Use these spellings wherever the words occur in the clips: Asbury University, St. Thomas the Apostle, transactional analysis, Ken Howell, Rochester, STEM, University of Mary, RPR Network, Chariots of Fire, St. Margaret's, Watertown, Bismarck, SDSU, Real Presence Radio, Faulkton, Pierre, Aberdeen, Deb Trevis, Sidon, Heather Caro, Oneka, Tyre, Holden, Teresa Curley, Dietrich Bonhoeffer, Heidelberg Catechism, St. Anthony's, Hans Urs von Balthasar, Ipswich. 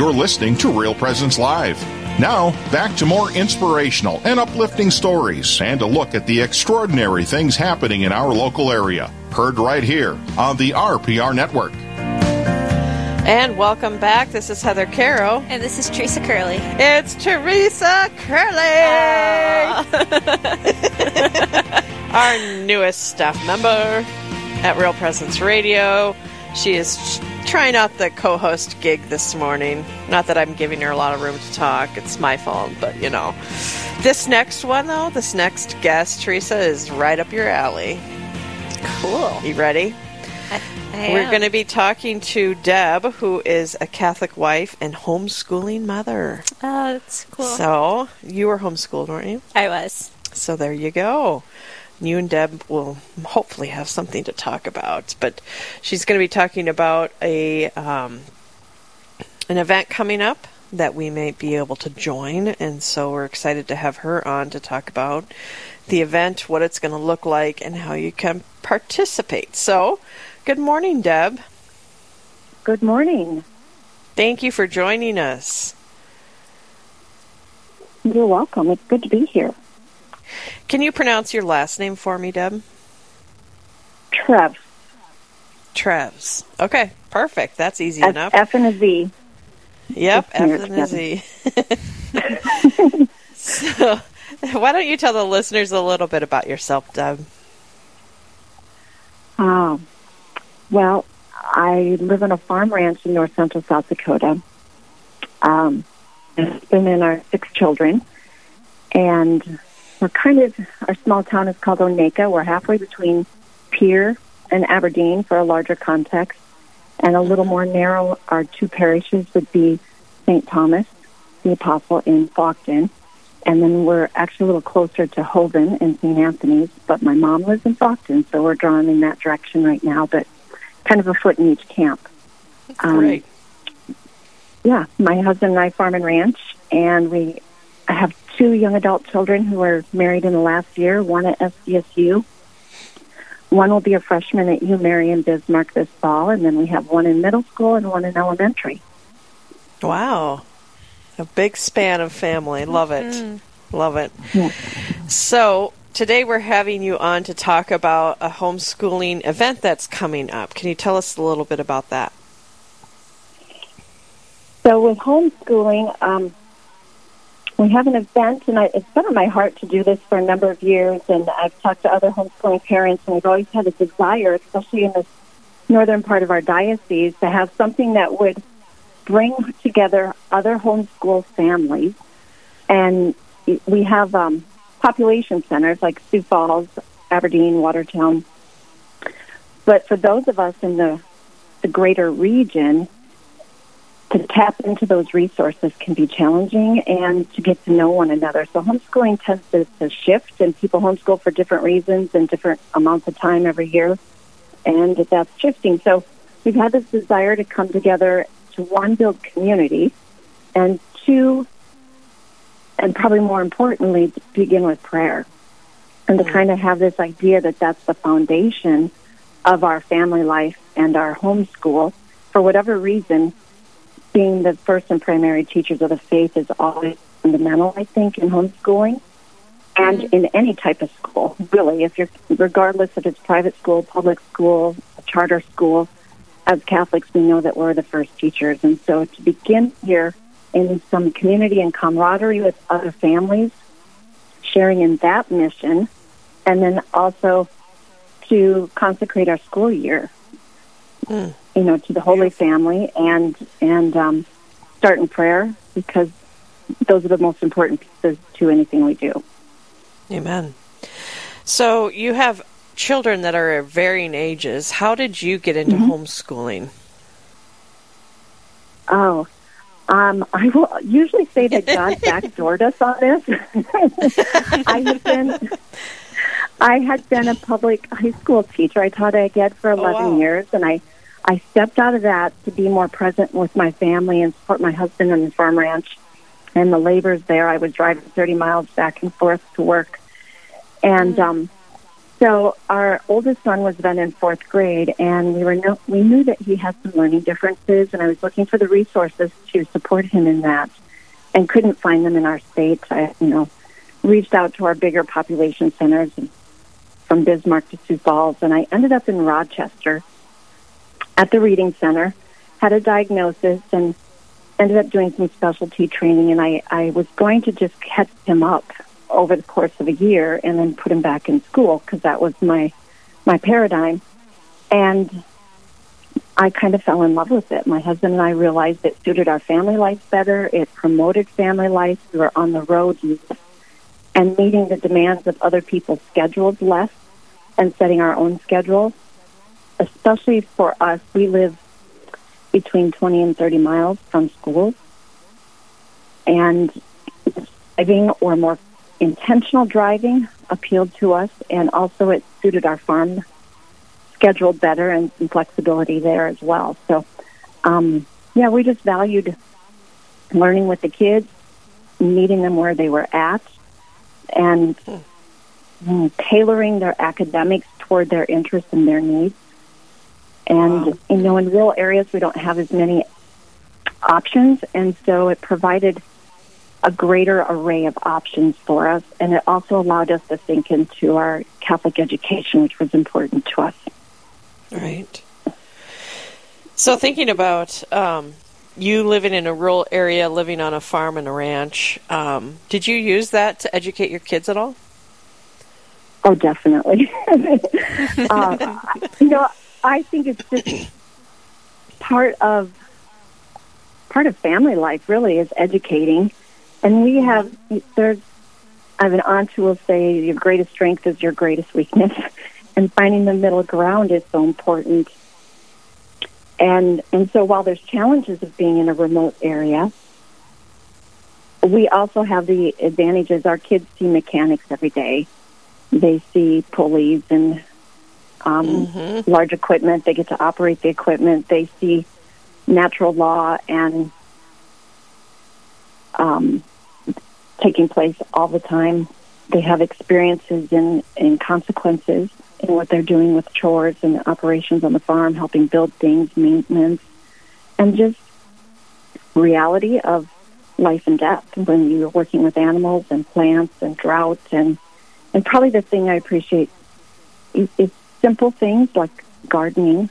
You're listening to Real Presence Live. Now, back to more inspirational and uplifting stories and a look at the extraordinary things happening in our local area. Heard right here on the RPR Network. And welcome back. This is Heather Caro. And this is Teresa Curley. It's Teresa Curley! Our newest staff member at Real Presence Radio. She is trying out the co-host gig this morning. Not that I'm giving her a lot of room to talk. It's my fault, but you know. This next one, though, this next guest, Teresa, is right up your alley. Cool. You ready? We're going to be talking to Deb, who is a Catholic wife and homeschooling mother. Oh, that's cool. So, you were homeschooled, weren't you? I was. So, there you go. You and Deb will hopefully have something to talk about. But she's going to be talking about an event coming up that we may be able to join. And so, we're excited to have her on to talk about the event, what it's going to look like, and how you can participate. So, good morning, Deb. Good morning. Thank you for joining us. You're welcome. It's good to be here. Can you pronounce your last name for me, Deb? Trev. Trevs. Okay, perfect. That's easy enough. F and a Z. Yep, F and a Z. So, why don't you tell the listeners a little bit about yourself, Deb? Well, I live on a farm ranch in north central South Dakota. My husband and our 6 children. And we're our small town is called Oneka. We're halfway between Pierre and Aberdeen for a larger context. And a little more narrow, our 2 parishes would be St. Thomas the Apostle in Faulkton. And then we're actually a little closer to Holden and St. Anthony's. But my mom lives in Faulkton, so we're drawn in that direction right now. But kind of a foot in each camp. Great. Yeah, my husband and I farm and ranch, and I have 2 young adult children who were married in the last year, one at SDSU. One will be a freshman at U Mary in Bismarck this fall, and then we have 1 in middle school and 1 in elementary. Wow. A big span of family. Love it. Mm-hmm. Love it. Yeah. So, today we're having you on to talk about a homeschooling event that's coming up. Can you tell us a little bit about that? So with homeschooling, we have an event, and it's been on my heart to do this for a number of years, and I've talked to other homeschooling parents, and we've always had a desire, especially in this northern part of our diocese, to have something that would bring together other homeschool families. And we have population centers like Sioux Falls, Aberdeen, Watertown. But for those of us in the greater region, to tap into those resources can be challenging and to get to know one another. So homeschooling tends to shift, and people homeschool for different reasons and different amounts of time every year, and that's shifting. So we've had this desire to come together to, 1, build community, and 2, and probably more importantly, to begin with prayer, and to kind of have this idea that that's the foundation of our family life and our homeschool. For whatever reason, being the first and primary teachers of the faith is always fundamental, I think, in homeschooling and in any type of school, really. Regardless if it's private school, public school, a charter school, as Catholics, we know that we're the first teachers, and so to begin here in some community and camaraderie with other families, sharing in that mission, and then also to consecrate our school year, to the Holy Family, and start in prayer, because those are the most important pieces to anything we do. Amen. So you have children that are of varying ages. How did you get into homeschooling? I will usually say that God backdoored us on this. I had been a public high school teacher. I taught ag ed for 11 years, and I stepped out of that to be more present with my family and support my husband on the farm ranch and the labors there. I was driving 30 miles back and forth to work, and So our oldest son was then in fourth grade, and we knew that he had some learning differences, and I was looking for the resources to support him in that and couldn't find them in our state. I, reached out to our bigger population centers from Bismarck to Sioux Falls, and I ended up in Rochester at the reading center, had a diagnosis, and ended up doing some specialty training, and I was going to just catch him up over the course of a year and then put him back in school because that was my paradigm. And I kind of fell in love with it. My husband and I realized it suited our family life better. It promoted family life. We were on the road and meeting the demands of other people's schedules less and setting our own schedule. Especially for us, we live between 20 and 30 miles from school. And driving or more intentional driving appealed to us, and also it suited our farm schedule better and some flexibility there as well. So, we just valued learning with the kids, meeting them where they were at, and tailoring their academics toward their interests and their needs. And, wow. In rural areas, we don't have as many options, and so it provided a greater array of options for us, and it also allowed us to think into our Catholic education, which was important to us. Right. So thinking about you living in a rural area, living on a farm and a ranch, did you use that to educate your kids at all? Oh, definitely. I think it's just part of family life, really, is educating. And we have, I have an aunt who will say, your greatest strength is your greatest weakness, and finding the middle ground is so important. And so while there's challenges of being in a remote area, we also have the advantages. Our kids see mechanics every day. They see pulleys and large equipment. They get to operate the equipment. They see natural law and taking place all the time. They have experiences in consequences in what they're doing with chores and operations on the farm, helping build things, maintenance, and just reality of life and death when you're working with animals and plants and drought. And probably the thing I appreciate is simple things like gardening.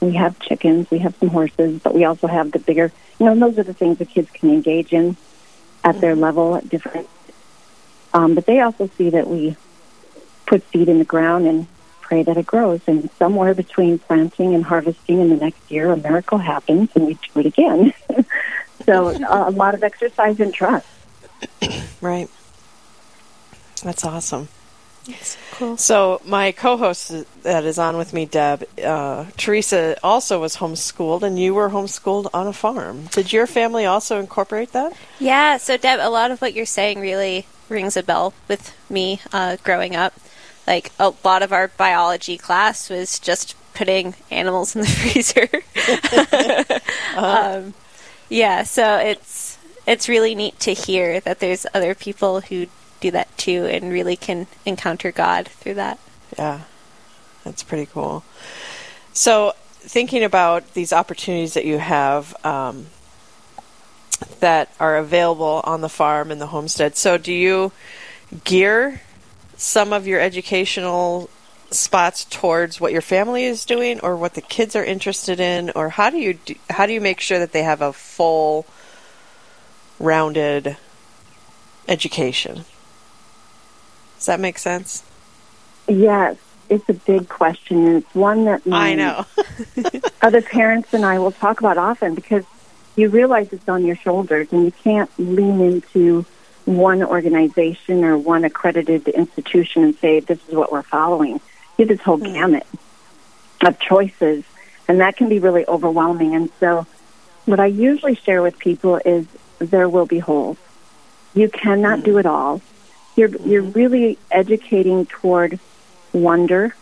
We have chickens, we have some horses, but we also have the bigger, and those are the things the kids can engage in at their level, at different. But they also see that we put seed in the ground and pray that it grows. And somewhere between planting and harvesting in the next year, a miracle happens, and we do it again. So a lot of exercise and trust. Right. That's awesome. That's cool. So my co-host that is on with me, Deb, Teresa, also was homeschooled, and you were homeschooled on a farm. Did your family also incorporate that? Yeah. So, Deb, a lot of what you're saying really rings a bell with me growing up. Like, a lot of our biology class was just putting animals in the freezer. So it's really neat to hear that there's other people who do that too and really can encounter God through that. Yeah, that's pretty cool. So thinking about these opportunities that you have that are available on the farm and the homestead, so do you gear some of your educational spots towards what your family is doing or what the kids are interested in, or how do you make sure that they have a full rounded education? Does that make sense? Yes. It's a big question, and it's one that I know. Other parents and I will talk about often, because you realize it's on your shoulders and you can't lean into one organization or one accredited institution and say, this is what we're following. You have this whole gamut of choices, and that can be really overwhelming. And so what I usually share with people is there will be holes. You cannot do it all. You're really educating toward wonder.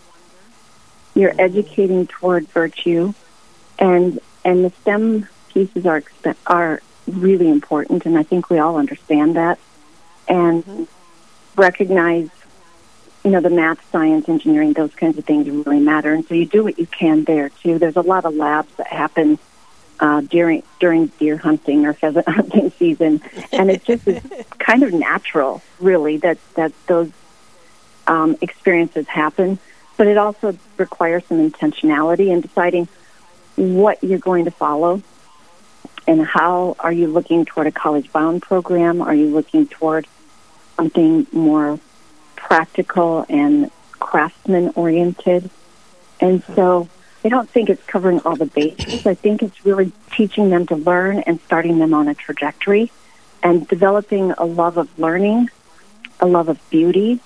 You're educating toward virtue, and the STEM pieces are really important, and I think we all understand that and recognize you know, the math, science, engineering, those kinds of things really matter. And so you do what you can there, too. There's a lot of labs that happen during deer hunting or pheasant hunting season, and it just is kind of natural, really, that those experiences happen. But it also requires some intentionality in deciding what you're going to follow and how are you looking toward a college-bound program. Are you looking toward something more practical and craftsman-oriented? And so I don't think it's covering all the bases. I think it's really teaching them to learn and starting them on a trajectory and developing a love of learning, a love of beauty,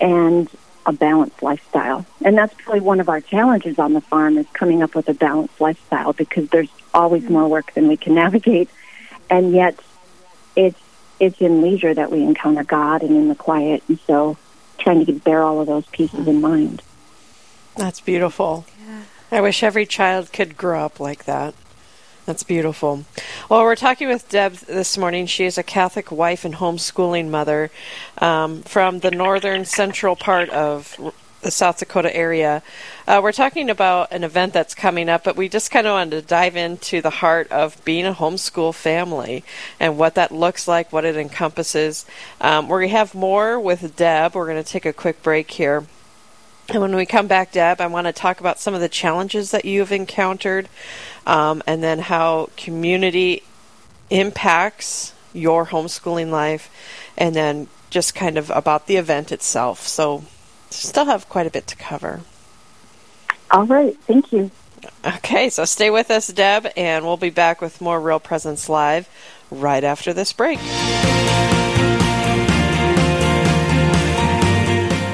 and a balanced lifestyle. And that's probably one of our challenges on the farm, is coming up with a balanced lifestyle, because there's always more work than we can navigate. And yet it's in leisure that we encounter God and in the quiet. And so trying to bear all of those pieces in mind. That's beautiful. Yeah. I wish every child could grow up like that. That's beautiful. Well, we're talking with Deb this morning. She is a Catholic wife and homeschooling mother from the northern central part of the South Dakota area. We're talking about an event that's coming up, but we just kind of wanted to dive into the heart of being a homeschool family and what that looks like, what it encompasses. We're going to have more with Deb. We're going to take a quick break here. And when we come back, Deb, I want to talk about some of the challenges that you've encountered and then how community impacts your homeschooling life, and then just kind of about the event itself. So still have quite a bit to cover. All right. Thank you. Okay. So stay with us, Deb, and we'll be back with more Real Presence Live right after this break.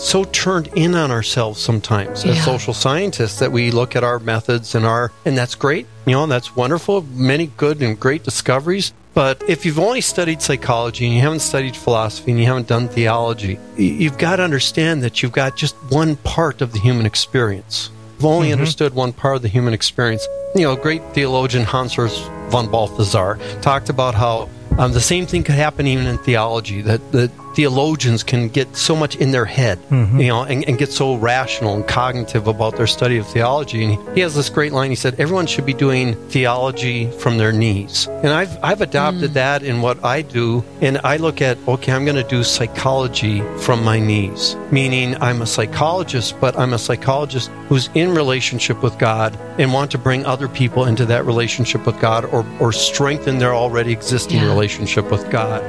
so turned in on ourselves sometimes as social scientists that we look at our methods and that's great, and that's wonderful, many good and great discoveries. But if you've only studied psychology and you haven't studied philosophy and you haven't done theology, you've got to understand that you've got just one part of the human experience. You've only understood one part of the human experience. Great theologian Hans Urs von Balthasar talked about how the same thing could happen even in theology, that the theologians can get so much in their head, and get so rational and cognitive about their study of theology. And he has this great line. He said, everyone should be doing theology from their knees. And I've adopted that in what I do. And I look at, I'm going to do psychology from my knees, meaning I'm a psychologist, but I'm a psychologist who's in relationship with God and want to bring other people into that relationship with God or strengthen their already existing relationship with God.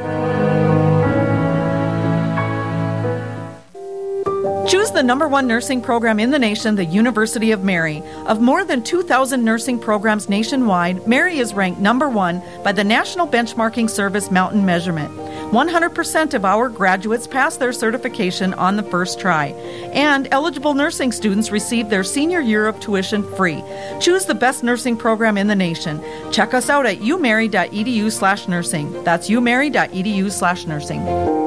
Choose the number one nursing program in the nation, the University of Mary. Of more than 2,000 nursing programs nationwide, Mary is ranked number one by the National Benchmarking Service Mountain Measurement. 100% of our graduates pass their certification on the first try, and eligible nursing students receive their senior year of tuition free. Choose the best nursing program in the nation. Check us out at umary.edu/nursing. That's umary.edu/nursing.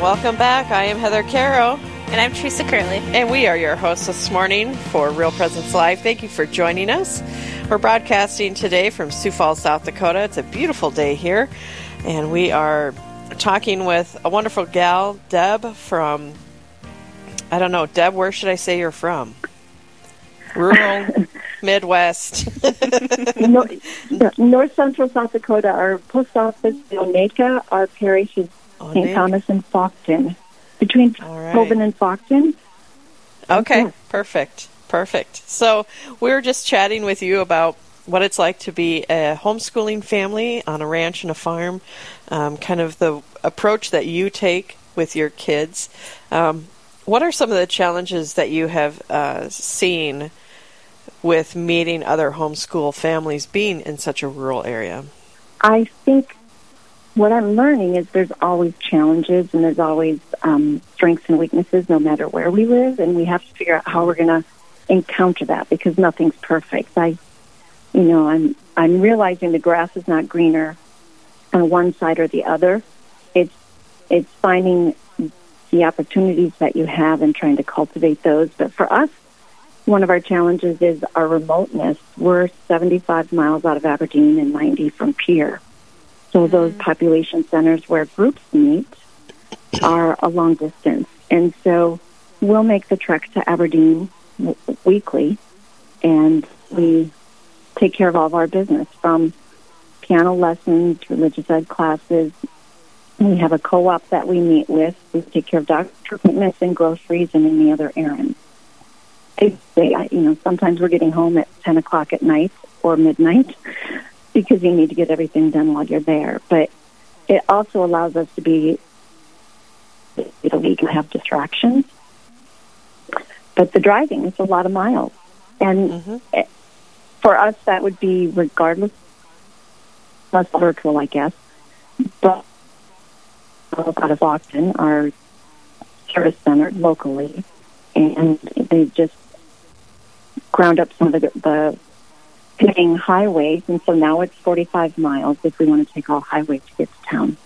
Welcome back. I am Heather Caro. And I'm Teresa Curley. And we are your hosts this morning for Real Presence Live. Thank you for joining us. We're broadcasting today from Sioux Falls, South Dakota. It's a beautiful day here. And we are talking with a wonderful gal, Deb, from, I don't know, Deb, where should I say you're from? Rural Midwest. North Central South Dakota. Our post office, Oneka, our parish is St. Thomas and Faulkton. Between Holden and Faulkton. Okay, perfect. Perfect. So we were just chatting with you about what it's like to be a homeschooling family on a ranch and a farm, kind of the approach that you take with your kids. What are some of the challenges that you have seen with meeting other homeschool families being in such a rural area? I think what I'm learning is there's always challenges and there's always strengths and weaknesses no matter where we live, and we have to figure out how we're going to encounter that because nothing's perfect. I'm realizing the grass is not greener on one side or the other. It's finding the opportunities that you have and trying to cultivate those. But for us, one of our challenges is our remoteness. We're 75 miles out of Aberdeen and 90 from Pierre. So those population centers where groups meet are a long distance. And so we'll make the trek to Aberdeen weekly, and we take care of all of our business, from piano lessons, religious ed classes. We have a co-op that we meet with. We take care of doctor appointments and groceries and any other errands. Sometimes we're getting home at 10 o'clock at night or midnight because you need to get everything done while you're there. But it also allows us to be, we can have distractions. But the driving, it's a lot of miles. And for us, that would be regardless, less virtual, I guess. But out of Austin, our service center locally, and they just ground up some of the connecting highways, and so now it's 45 miles if we want to take all highways to get to town.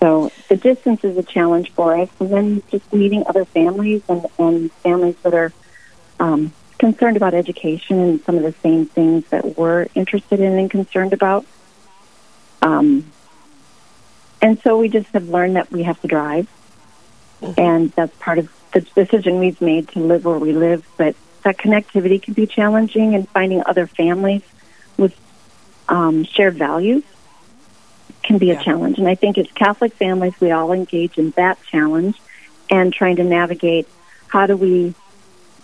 So the distance is a challenge for us, and then just meeting other families and families that are concerned about education and some of the same things that we're interested in and concerned about. And so we just have learned that we have to drive, and that's part of the decision we've made to live where we live. But that connectivity can be challenging, and finding other families with shared values can be a challenge. And I think as Catholic families, we all engage in that challenge and trying to navigate how do we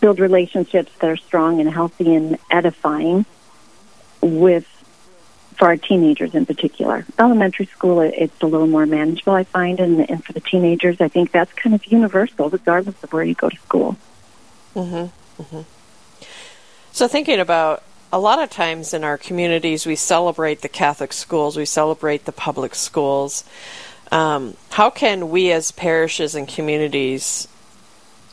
build relationships that are strong and healthy and edifying for our teenagers in particular. Elementary school, it's a little more manageable, I find, and for the teenagers, I think that's kind of universal, regardless of where you go to school. So thinking about, a lot of times in our communities, we celebrate the Catholic schools, we celebrate the public schools. How can we as parishes and communities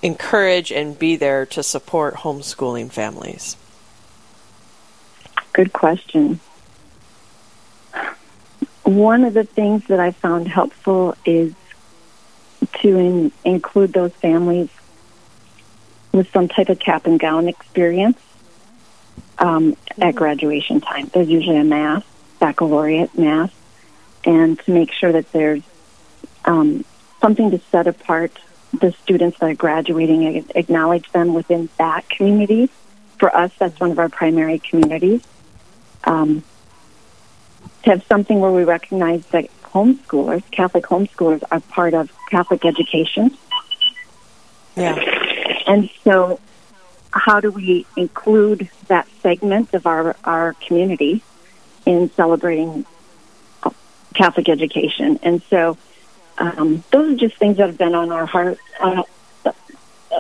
encourage and be there to support homeschooling families? Good question. One of the things that I found helpful is to include those families with some type of cap and gown experience at graduation time. There's usually a Mass, baccalaureate Mass, and to make sure that there's something to set apart the students that are graduating and acknowledge them within that community. For us, that's one of our primary communities. To have something where we recognize that homeschoolers, Catholic homeschoolers, are part of Catholic education. Yeah. And so how do we include that segment of our community in celebrating Catholic education? And so those are just things that have been on our heart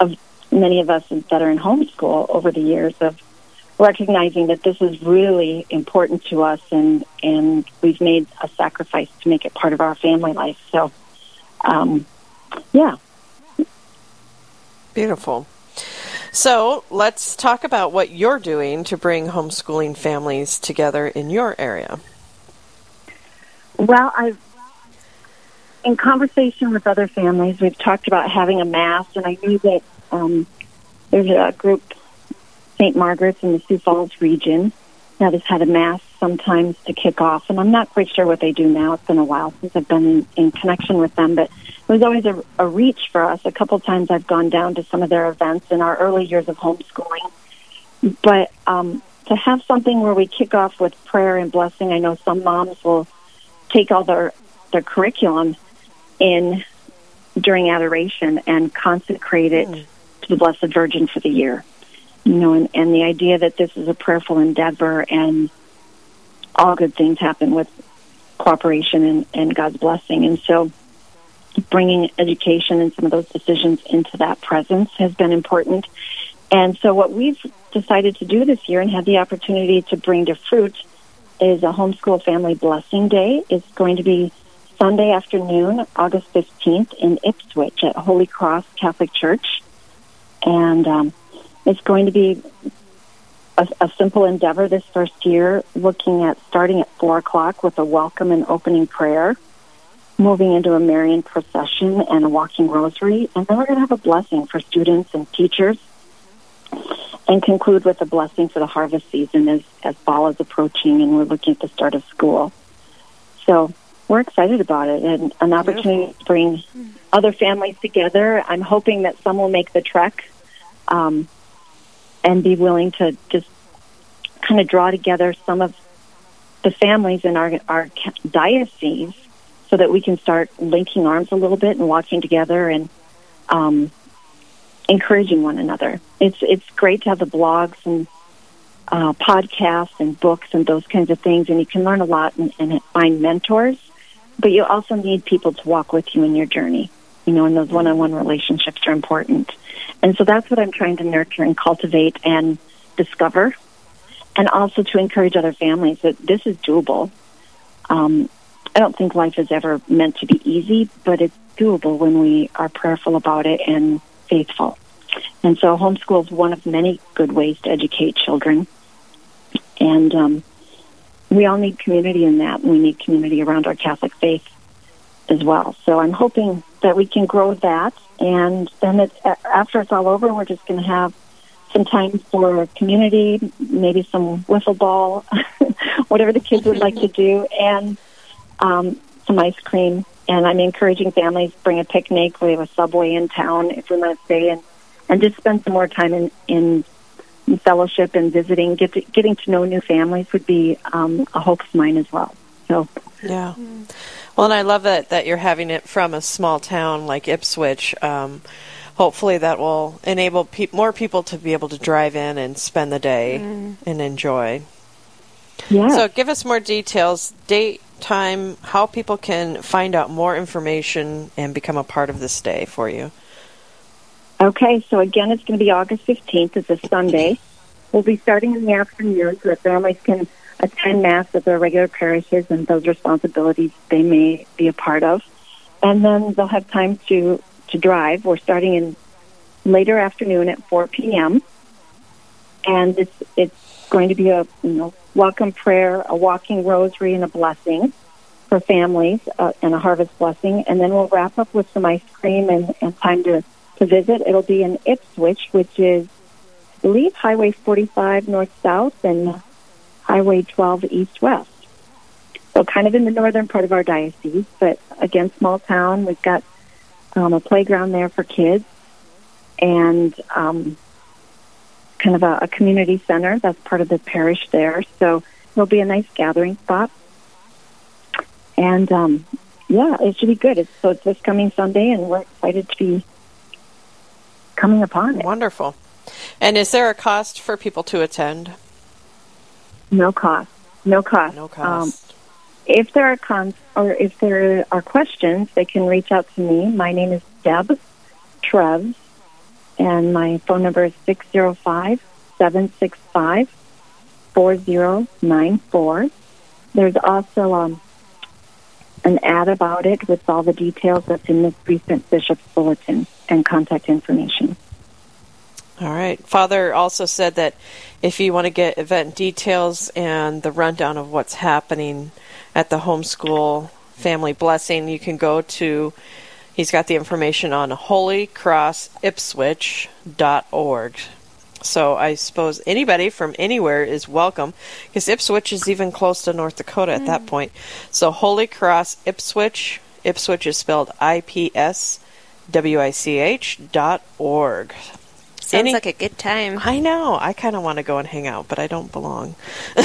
of many of us that are in homeschool over the years, of recognizing that this is really important to us, and we've made a sacrifice to make it part of our family life. So, Beautiful. So let's talk about what you're doing to bring homeschooling families together in your area. Well, in conversation with other families, we've talked about having a Mass, and I knew that there's a group, St. Margaret's in the Sioux Falls region, that has had a Mass sometimes to kick off, and I'm not quite sure what they do now. It's been a while since I've been in connection with them, but it was always a reach for us. A couple times I've gone down to some of their events in our early years of homeschooling, but to have something where we kick off with prayer and blessing. I know some moms will take all their curriculum in during adoration and consecrate it to the Blessed Virgin for the year. You know, and the idea that this is a prayerful endeavor and all good things happen with cooperation and God's blessing. And so bringing education and some of those decisions into that presence has been important. And so what we've decided to do this year and had the opportunity to bring to fruit is a homeschool family blessing day. It's going to be Sunday afternoon, August 15th in Ipswich at Holy Cross Catholic Church. And it's going to be a simple endeavor this first year, looking at starting at 4 o'clock with a welcome and opening prayer, moving into a Marian procession and a walking rosary. And then we're going to have a blessing for students and teachers and conclude with a blessing for the harvest season as fall is approaching and we're looking at the start of school. So we're excited about it and an opportunity to bring other families together. I'm hoping that some will make the trek and be willing to just kind of draw together some of the families in our diocese so that we can start linking arms a little bit and walking together and encouraging one another. It's great to have the blogs and podcasts and books and those kinds of things, and you can learn a lot and find mentors, but you also need people to walk with you in your journey, you know, and those one-on-one relationships are important. And so that's what I'm trying to nurture and cultivate and discover, and also to encourage other families that this is doable. I don't think life is ever meant to be easy, but it's doable when we are prayerful about it and faithful. And so homeschool is one of many good ways to educate children. And we all need community in that, and we need community around our Catholic faith as well. So I'm hoping that we can grow that. And then after it's all over, we're just going to have some time for community, maybe some wiffle ball, whatever the kids would like to do, and some ice cream. And I'm encouraging families to bring a picnic. We have a Subway in town if we want to stay and just spend some more time in fellowship and visiting. Getting to know new families would be a hope of mine as well. So yeah. Well, and I love that you're having it from a small town like Ipswich. Hopefully that will enable more people to be able to drive in and spend the day and enjoy. Yeah. So give us more details. Date, time, how people can find out more information and become a part of this day for you. Okay, so again, it's going to be August 15th. It's a Sunday. We'll be starting in the afternoon so that families can attend Mass at their regular parishes and those responsibilities they may be a part of. And then they'll have time to drive. We're starting in later afternoon at 4 p.m. And it's going to be a welcome prayer, a walking rosary, and a blessing for families, and a harvest blessing. And then we'll wrap up with some ice cream and time to visit. It'll be in Ipswich, which is, I believe, Highway 45 north-south and Highway 12 east-west. So kind of in the northern part of our diocese, but again, small town. We've got a playground there for kids and kind of a community center. That's part of the parish there. So it'll be a nice gathering spot. And, yeah, it should be good. It's this coming Sunday, and we're excited to be coming upon it. Wonderful. And is there a cost for people to attend? No cost. If there are questions, they can reach out to me. My name is Deb Trevis, and my phone number is 605-765-4094. There's also an ad about it with all the details that's in this recent Bishop's Bulletin and contact information. All right. Father also said that if you want to get event details and the rundown of what's happening at the homeschool family blessing, you can go to, he's got the information on holycrossipswich.org. So I suppose anybody from anywhere is welcome, because Ipswich is even close to North Dakota at that point. So Holy Cross Ipswich, Ipswich is spelled IPSWICH.org. Sounds like a good time. I know. I kind of want to go and hang out, but I don't belong. Oh.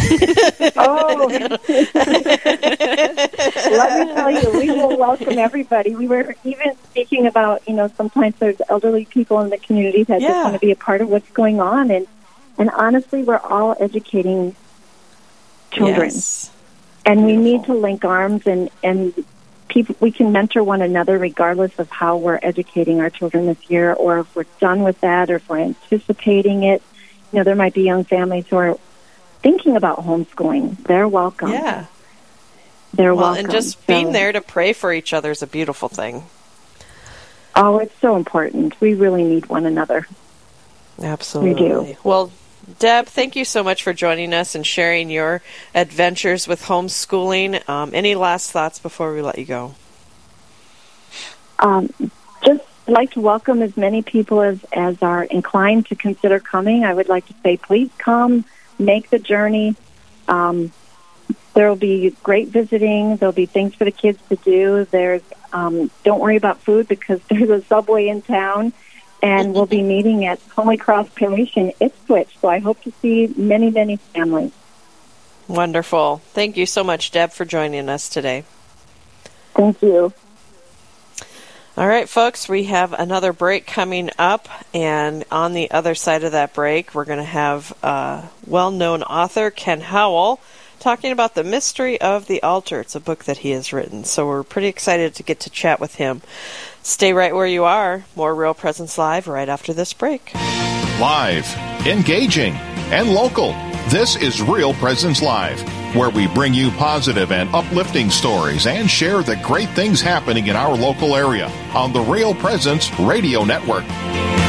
Let me tell you, we will welcome everybody. We were even speaking thinking about, you know, sometimes there's elderly people in the community that just want to be a part of what's going on. And honestly, we're all educating children. Yes. And we need to link arms, and people, we can mentor one another regardless of how we're educating our children this year, or if we're done with that, or if we're anticipating it. You know, there might be young families who are thinking about homeschooling. They're welcome. Yeah. They're welcome. And just being there to pray for each other is a beautiful thing. Oh, it's so important. We really need one another. Absolutely. We do. Well, Deb, thank you so much for joining us and sharing your adventures with homeschooling. Any last thoughts before we let you go? Just like to welcome as many people as are inclined to consider coming. I would like to say, please come, make the journey. There will be great visiting. There will be things for the kids to do. There's don't worry about food, because there's a Subway in town. And we'll be meeting at Holy Cross Parish in Ipswich, so I hope to see many, many families. Wonderful. Thank you so much, Deb, for joining us today. Thank you. All right, folks, we have another break coming up, and on the other side of that break, we're going to have well-known author Ken Howell talking about The Mystery of the Altar. It's a book that he has written, so we're pretty excited to get to chat with him. Stay right where you are. More Real Presence Live right after this break. Live, engaging, and local. This is Real Presence Live, where we bring you positive and uplifting stories and share the great things happening in our local area on the Real Presence Radio Network.